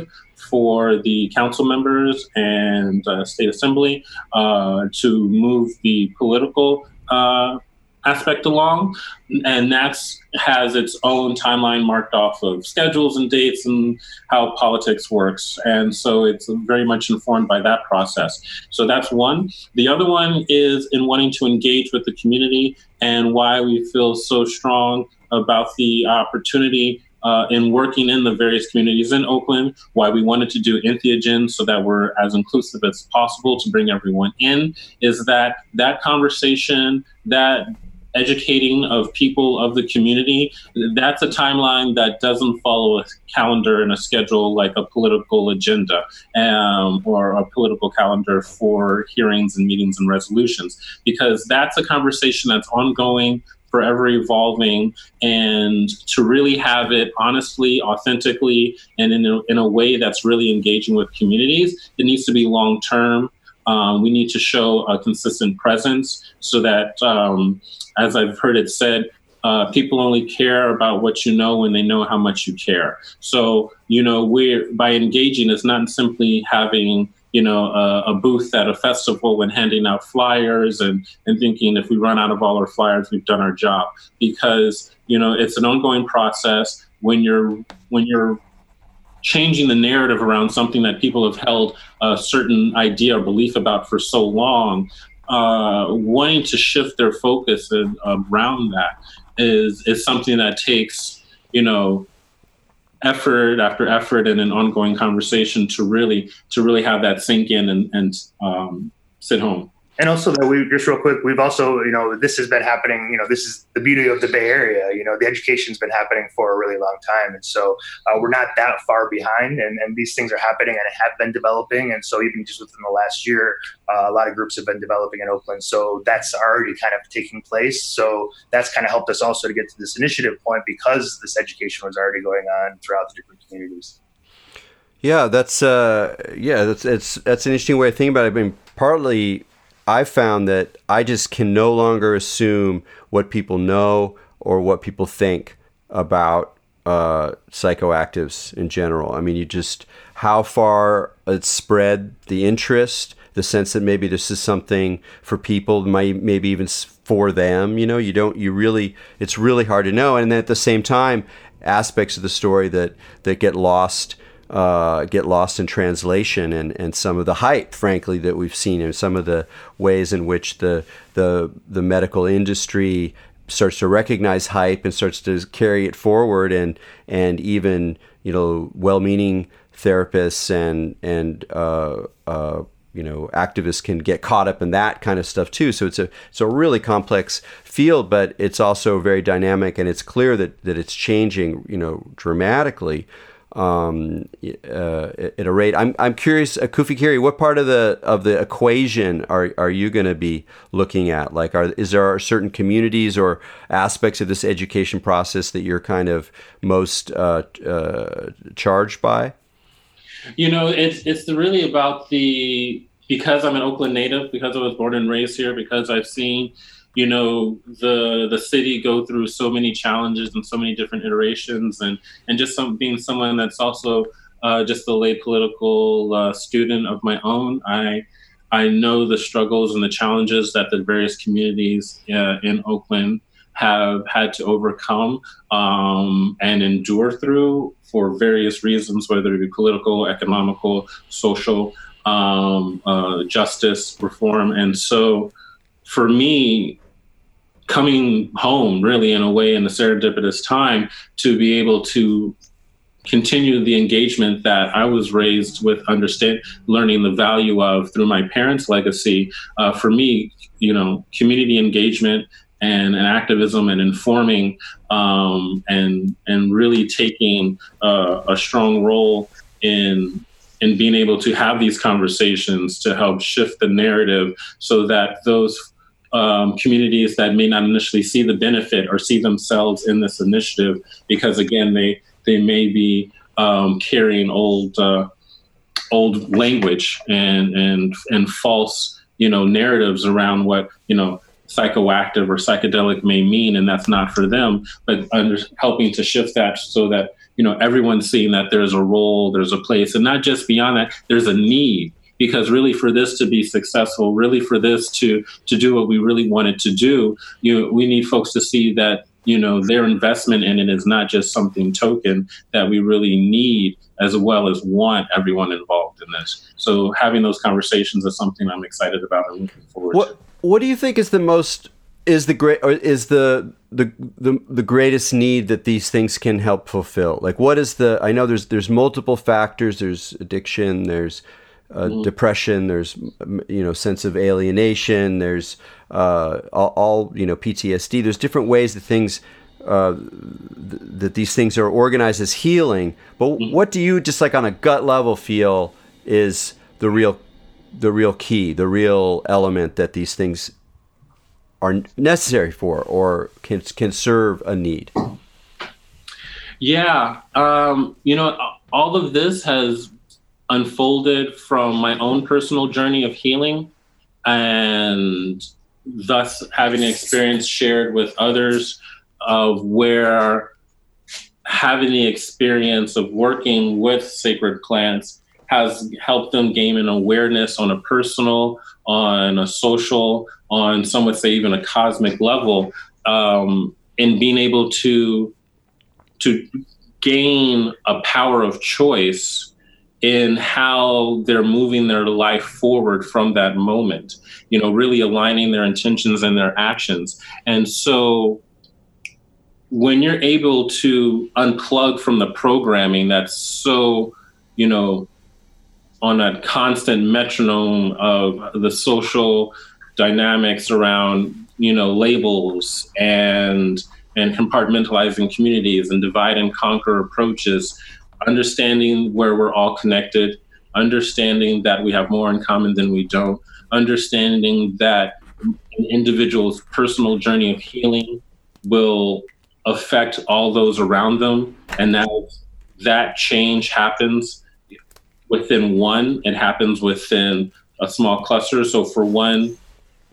for the council members and uh, state assembly uh, to move the political uh, aspect along. And that has its own timeline marked off of schedules and dates and how politics works. And so it's very much informed by that process. So that's one. The other one is in wanting to engage with the community, and why we feel so strong about the opportunity Uh, in working in the various communities in Oakland, why we wanted to do Entheogen so that we're as inclusive as possible to bring everyone in, is that that conversation, that educating of people of the community, that's a timeline that doesn't follow a calendar and a schedule like a political agenda um, or a political calendar for hearings and meetings and resolutions, because that's a conversation that's ongoing, forever evolving, and to really have it honestly, authentically, and in a, in a way that's really engaging with communities, it needs to be long-term. Um, we need to show a consistent presence so that, um, as I've heard it said, uh, people only care about what you know when they know how much you care. So, you know, we're by engaging, it's not simply having you know, uh, a booth at a festival and handing out flyers and, and thinking if we run out of all our flyers, we've done our job, because, you know, it's an ongoing process when you're, when you're changing the narrative around something that people have held a certain idea or belief about for so long, uh, wanting to shift their focus and, around that is, is something that takes, you know, effort after effort and an ongoing conversation to really to really have that sink in and, and um, sit home. And also that we just real quick, we've also, you know, this has been happening, you know, this is the beauty of the Bay Area, you know, the education's been happening for a really long time. And so uh, we're not that far behind, and, and these things are happening and have been developing. And so even just within the last year, uh, a lot of groups have been developing in Oakland. So that's already kind of taking place. So that's kind of helped us also to get to this initiative point, because this education was already going on throughout the different communities. Yeah, that's, uh, yeah, that's, it's, that's an interesting way of thinking about it. I mean, partly, I found that I just can no longer assume what people know or what people think about uh, psychoactives in general. I mean, you just, how far it spread the interest, the sense that maybe this is something for people, might, maybe even for them, you know, you don't, you really, it's really hard to know. And then at the same time, aspects of the story that, that get lost, uh, get lost in translation, and, and some of the hype, frankly, that we've seen, and some of the ways in which the, the, the medical industry starts to recognize hype and starts to carry it forward, and, and even, you know, well-meaning therapists and, and, uh, uh, you know, activists can get caught up in that kind of stuff too. So it's a, it's a really complex field, but it's also very dynamic, and it's clear that, that it's changing, you know, dramatically, um, uh, at a rate. I'm, I'm curious, uh, Kufikiri, what part of the, of the equation are, are you going to be looking at? Like, are, is there certain communities or aspects of this education process that you're kind of most, uh, uh, charged by? You know, it's it's really about the, because I'm an Oakland native, because I was born and raised here, because I've seen, you know, the the city go through so many challenges and so many different iterations, and, and just some, being someone that's also uh, just a lay political uh, student of my own, I I know the struggles and the challenges that the various communities uh, in Oakland have had to overcome um, and endure through for various reasons, whether it be political, economical, social, um, uh, justice reform. And so for me, coming home really in a way in a serendipitous time to be able to continue the engagement that I was raised with, understand, learning the value of through my parents' legacy, uh, for me, you know, community engagement and an activism and informing um, and and really taking uh, a strong role in in being able to have these conversations to help shift the narrative so that those um, communities that may not initially see the benefit or see themselves in this initiative, because again, they they may be um, carrying old uh, old language and and and false, you know, narratives around what, you know, psychoactive or psychedelic may mean, and that's not for them, but under, helping to shift that so that, you know, everyone's seeing that there's a role, there's a place, and not just beyond that, there's a need, because really for this to be successful, really for this to, to do what we really wanted to do, you know, we need folks to see that, you know, their investment in it is not just something token, that we really need as well as want everyone involved in this. So having those conversations is something I'm excited about and looking forward what, to. What do you think is the most is the great or is the, the the the greatest need that these things can help fulfill? Like, what is the? I know there's there's multiple factors. There's addiction. There's uh, mm-hmm. depression. There's, you know, sense of alienation. There's uh, all, all you know, P T S D. There's different ways that things uh, th- that these things are organized as healing. But mm-hmm. what do you just like on a gut level feel is the real? the real key, the real element that these things are necessary for or can can serve a need? Yeah. Um, you know, all of this has unfolded from my own personal journey of healing and thus having an experience shared with others of where having the experience of working with sacred plants has helped them gain an awareness on a personal, on a social, on some would say even a cosmic level, um, in being able to to gain a power of choice in how they're moving their life forward from that moment, you know, really aligning their intentions and their actions. And so when you're able to unplug from the programming that's so, you know, on a constant metronome of the social dynamics around, you know, labels and and compartmentalizing communities and divide and conquer approaches, understanding where we're all connected, understanding that we have more in common than we don't, understanding that an individual's personal journey of healing will affect all those around them, and that that change happens within one, it happens within a small cluster. So for one,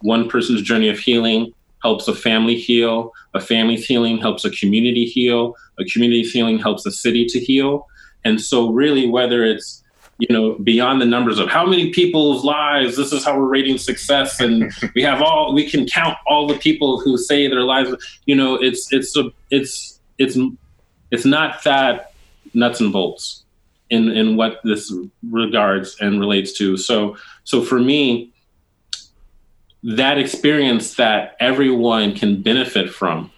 one person's journey of healing, helps a family heal. A family's healing helps a community heal. A community's healing helps a city to heal. And so really, whether it's, you know, beyond the numbers of how many people's lives, this is how we're rating success, and we have all, we can count all the people who say their lives, you know, it's, it's, a, it's, it's, it's not that nuts and bolts in, in what this regards and relates to. So, so for me, that experience that everyone can benefit from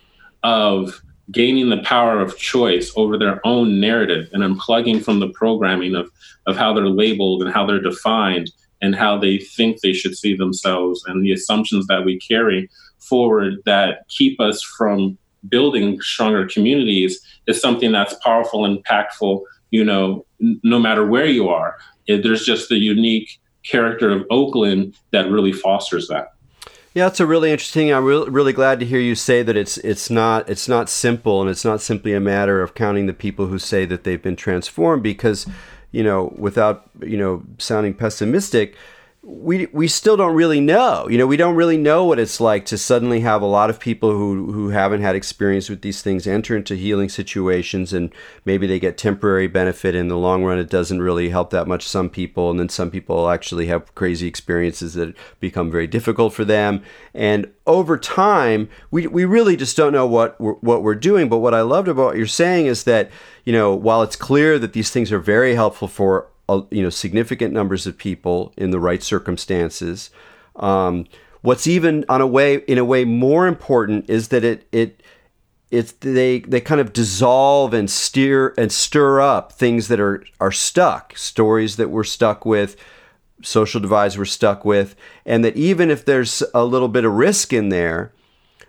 of gaining the power of choice over their own narrative and unplugging from the programming of, of how they're labeled and how they're defined and how they think they should see themselves and the assumptions that we carry forward that keep us from building stronger communities is something that's powerful and impactful, you know, n- no matter where you are. It, there's just the unique character of Oakland that really fosters that. Yeah, it's a really interesting. I'm re- really glad to hear you say that it's it's not it's not simple, and it's not simply a matter of counting the people who say that they've been transformed. Because, you know, without you know sounding pessimistic, we we still don't really know. You know, we don't really know what it's like to suddenly have a lot of people who who haven't had experience with these things enter into healing situations, and maybe they get temporary benefit. In the long run, it doesn't really help that much some people, and then some people actually have crazy experiences that become very difficult for them. And over time, we we really just don't know what we're, what we're doing. But what I loved about what you're saying is that, you know, while it's clear that these things are very helpful for you know, significant numbers of people in the right circumstances. Um, what's even on a way, in a way, more important is that it it it's they they kind of dissolve and steer and stir up things that are are stuck, stories that we're stuck with, social divides we're stuck with, and that even if there's a little bit of risk in there,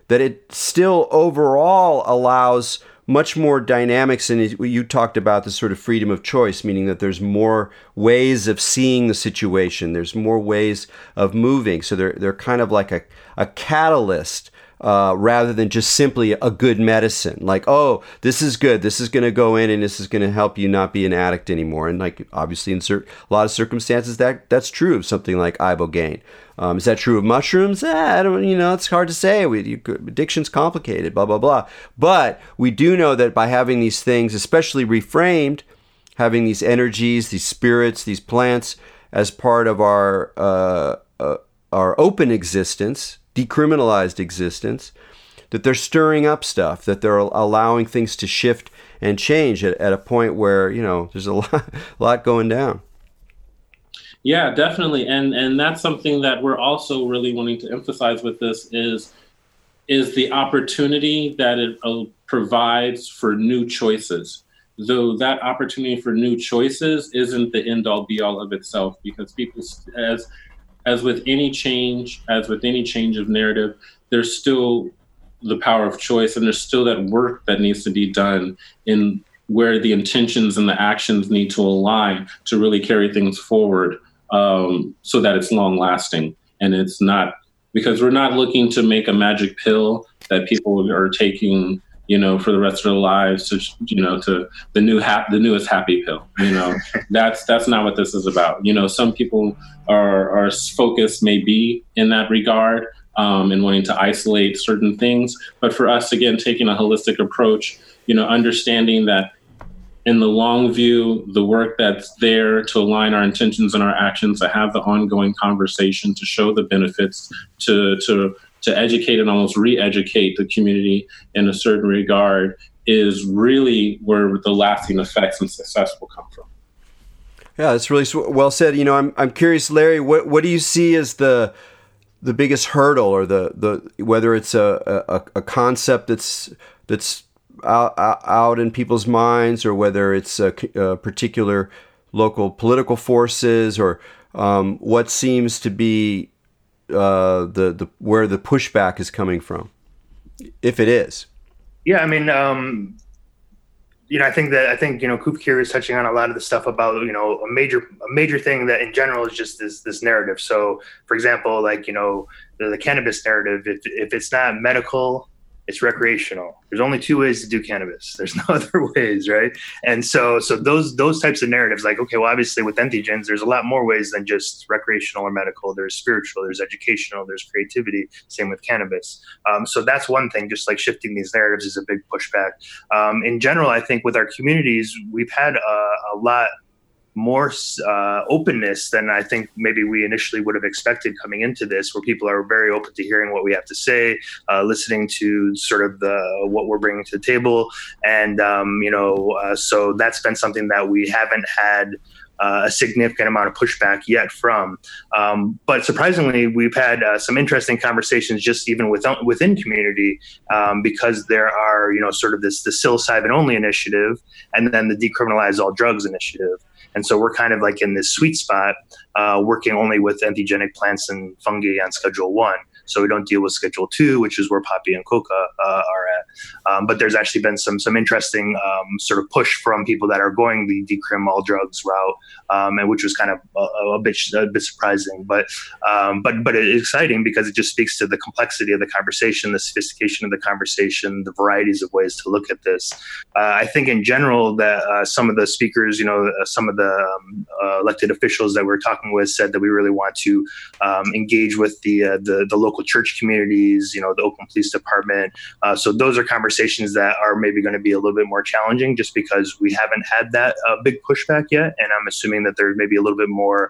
that it still overall allows much more dynamics, and you talked about the sort of freedom of choice, meaning that there's more ways of seeing the situation. There's more ways of moving. So they're they're kind of like a, a catalyst uh, rather than just simply a good medicine. Like, oh, this is good. This is going to go in, and this is going to help you not be an addict anymore. And like, obviously, in cer- a lot of circumstances, that that's true of something like ibogaine. Um, is that true of mushrooms? Eh, I don't, you know, it's hard to say. We, you, addiction's complicated, blah, blah, blah. But we do know that by having these things, especially reframed, having these energies, these spirits, these plants as part of our uh, uh, our open existence, decriminalized existence, that they're stirring up stuff, that they're allowing things to shift and change at, at a point where, you know, there's a lot, a lot going down. Yeah, definitely. And and that's something that we're also really wanting to emphasize with this is, is the opportunity that it uh, provides for new choices, though that opportunity for new choices isn't the end all be all of itself, because people, as as with any change, as with any change of narrative, there's still the power of choice, and there's still that work that needs to be done in where the intentions and the actions need to align to really carry things forward. Um, so that it's long lasting, and it's not, because we're not looking to make a magic pill that people are taking, you know, for the rest of their lives to, you know, to the new hap- the newest happy pill, you know, that's, that's not what this is about. You know, some people are, are focused maybe in that regard, um, and wanting to isolate certain things. But for us, again, taking a holistic approach, you know, understanding that, in the long view, the work that's there to align our intentions and our actions, to have the ongoing conversation, to show the benefits, to to to educate and almost re-educate the community in a certain regard, is really where the lasting effects and success will come from. Yeah, that's really well said. You know, I'm I'm curious, Larry, what what do you see as the the biggest hurdle, or the the whether it's a a, a concept that's that's Out, out in people's minds, or whether it's a, a particular local political forces, or um, what seems to be uh, the the where the pushback is coming from, if it is. Yeah, I mean, um, you know, I think that I think you know, Kufikiri is touching on a lot of the stuff about you know a major a major thing that in general is just this this narrative. So, for example, like you know the, the cannabis narrative, if if it's not medical. It's recreational. There's only two ways to do cannabis. There's no other ways, right? And so so those those types of narratives, like, okay, well, obviously with entheogens, there's a lot more ways than just recreational or medical. There's spiritual, there's educational, there's creativity, same with cannabis. Um, so that's one thing, just like shifting these narratives is a big pushback. Um, in general, I think with our communities, we've had a, a lot more uh, openness than I think maybe we initially would have expected coming into this, where people are very open to hearing what we have to say, uh, listening to sort of the what we're bringing to the table. And, um, you know, uh, so that's been something that we haven't had Uh, a significant amount of pushback yet from. Um, but surprisingly, we've had uh, some interesting conversations just even within, within community um, because there are, you know, sort of this the psilocybin only initiative and then the decriminalize all drugs initiative. And so we're kind of like in this sweet spot uh, working only with entheogenic plants and fungi on Schedule One. So we don't deal with Schedule Two, which is where poppy and coca uh, are at. Um, but there's actually been some some interesting um, sort of push from people that are going the decrim all drugs route, um, and which was kind of a, a bit a bit surprising, but um, but but it's exciting because it just speaks to the complexity of the conversation, the sophistication of the conversation, the varieties of ways to look at this. Uh, I think in general that uh, some of the speakers, you know, uh, some of the um, uh, elected officials that we're talking with said that we really want to um, engage with the uh, the the local church communities, you know, the Oakland Police Department. Uh, so those are conversations that are maybe going to be a little bit more challenging just because we haven't had that uh, big pushback yet. And I'm assuming that there's maybe a little bit more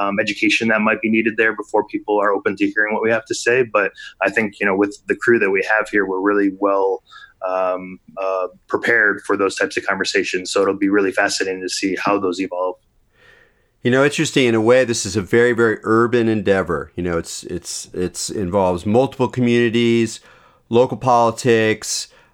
um, education that might be needed there before people are open to hearing what we have to say. But I think, you know, with the crew that we have here, we're really well um, uh, prepared for those types of conversations. So it'll be really fascinating to see how those evolve. You know, interesting, in a way, this is a very, very urban endeavor. You know, it's it's it's involves multiple communities, local politics.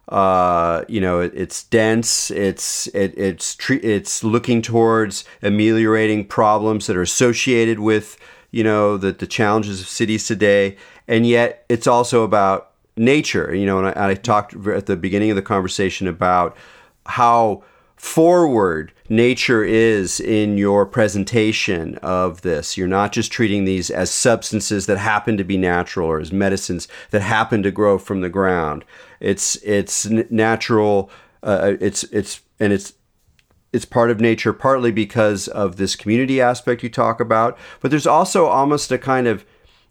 Uh, you know, it, it's dense. It's it, it's tre- it's looking towards ameliorating problems that are associated with, you know, the the challenges of cities today, and yet it's also about nature. You know, and I, I talked at the beginning of the conversation about how forward nature is in your presentation of this. You're not just treating these as substances that happen to be natural or as medicines that happen to grow from the ground. It's it's natural. Uh, it's it's and it's it's part of nature, partly because of this community aspect you talk about. But there's also almost a kind of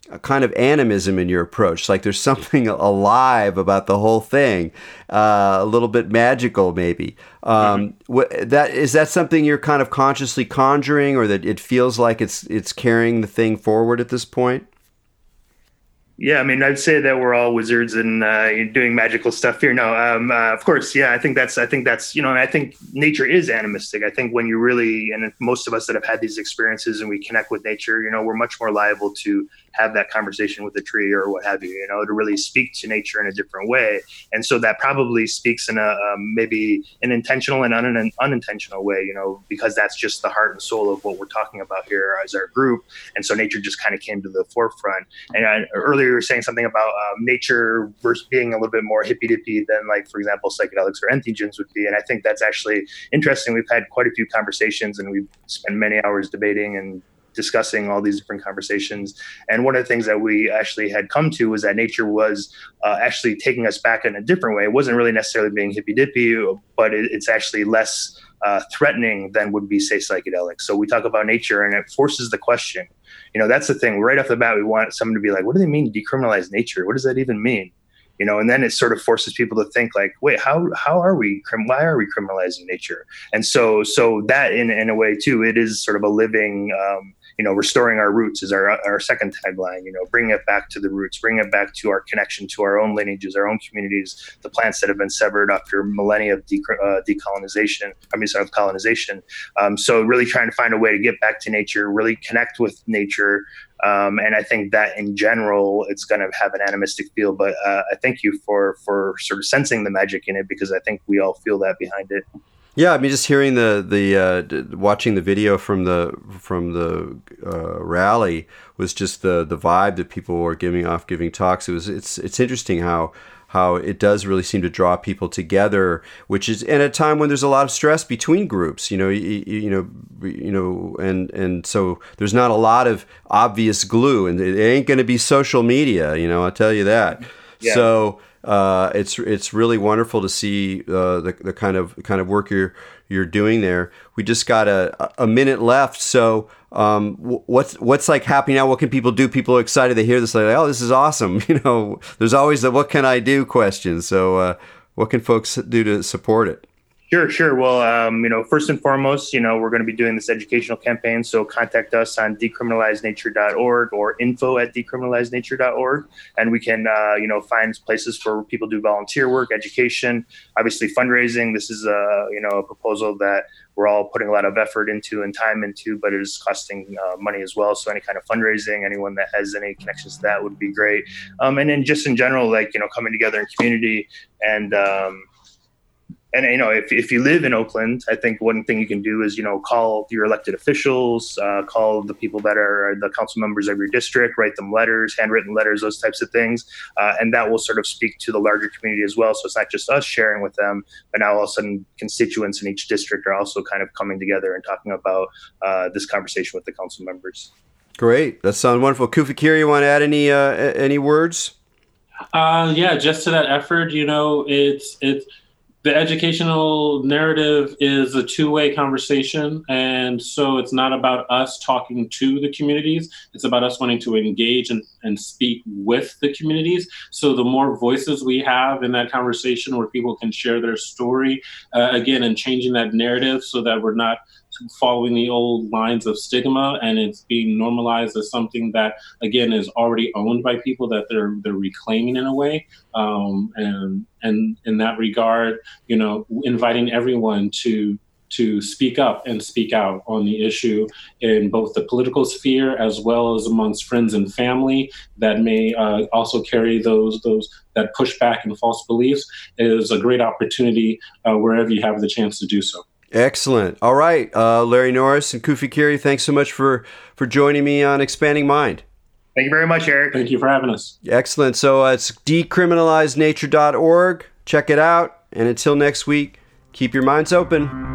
a kind of animism in your approach. Like there's something alive about the whole thing, uh, a little bit magical maybe. Um, mm-hmm. wh- that, is that something you're kind of consciously conjuring, or that it feels like it's it's carrying the thing forward at this point? Yeah, I mean, I'd say that we're all wizards and uh, doing magical stuff here. No, um, uh, of course, yeah. I think that's, I think that's, you know, I think nature is animistic. I think when you really, and most of us that have had these experiences and we connect with nature, you know, we're much more liable to have that conversation with a tree or what have you, you know, to really speak to nature in a different way. And so that probably speaks in a um, maybe an intentional and un- an unintentional way, you know, because that's just the heart and soul of what we're talking about here as our group. And so nature just kind of came to the forefront. And I, earlier, you were saying something about um, nature versus being a little bit more hippy-dippy than, like, for example, psychedelics or entheogens would be. And I think that's actually interesting. We've had quite a few conversations and we've spent many hours debating and discussing all these different conversations. And one of the things that we actually had come to was that nature was uh, actually taking us back in a different way. It wasn't really necessarily being hippy-dippy, but it, it's actually less uh, threatening than would be, say, psychedelics. So we talk about nature and it forces the question. You know, that's the thing. Right off the bat, we want someone to be like, what do they mean decriminalize nature? What does that even mean? You know, and then it sort of forces people to think like, wait, how how are we, why are we criminalizing nature? And so so that in, in a way, too, it is sort of a living um, you know, restoring our roots is our our second tagline, you know, bring it back to the roots, bring it back to our connection to our own lineages, our own communities, the plants that have been severed after millennia of de- uh, decolonization, I mean, sort of colonization. Um, so really trying to find a way to get back to nature, really connect with nature. Um, and I think that in general, it's going to have an animistic feel. But uh, I thank you for for sort of sensing the magic in it, because I think we all feel that behind it. Yeah, I mean, just hearing the the uh, d- watching the video from the from the uh, rally was just the the vibe that people were giving off, giving talks. It was it's it's interesting how how it does really seem to draw people together, which is at a time when there's a lot of stress between groups. You know, you, you know, you know, and and so there's not a lot of obvious glue, and it ain't going to be social media. You know, I'll tell you that. Yeah. So uh, it's it's really wonderful to see uh, the the kind of kind of work you're you're doing there. We just got a a minute left, so um, what's what's like happening now? What can people do? People are excited. They hear this, like, oh, this is awesome. You know, there's always the what can I do question. So uh, what can folks do to support it? Sure, sure. Well, um, you know, first and foremost, you know, we're going to be doing this educational campaign. So contact us on decriminalize nature dot org or info at decriminalize nature dot org. And we can, uh, you know, find places for people to do volunteer work, education, obviously fundraising. This is a, you know, a proposal that we're all putting a lot of effort into and time into, but it is costing uh, money as well. So any kind of fundraising, anyone that has any connections to that would be great. Um, and then just in general, like, you know, coming together in community and, um, And, you know, if if you live in Oakland, I think one thing you can do is, you know, call your elected officials, uh, call the people that are the council members of your district, write them letters, handwritten letters, those types of things. Uh, and that will sort of speak to the larger community as well. So it's not just us sharing with them, but now all of a sudden constituents in each district are also kind of coming together and talking about uh, this conversation with the council members. Great. That sounds wonderful. Kufikiri, you want to add any uh, any words? Uh, yeah, just to that effort, you know, it's it's. The educational narrative is a two-way conversation, and so it's not about us talking to the communities. It's about us wanting to engage and, and speak with the communities. So the more voices we have in that conversation where people can share their story, uh, again, and changing that narrative so that we're not following the old lines of stigma, and it's being normalized as something that, again, is already owned by people that they're they're reclaiming in a way. Um, and and in that regard, you know, inviting everyone to to speak up and speak out on the issue in both the political sphere as well as amongst friends and family that may uh, also carry those those that push back and false beliefs is a great opportunity uh, wherever you have the chance to do so. Excellent. All right. Uh, Larry Norris and Kufikiri, thanks so much for, for joining me on Expanding Mind. Thank you very much, Eric. Thank you for having us. Excellent. So uh, it's decriminalize nature dot org. Check it out. And until next week, keep your minds open.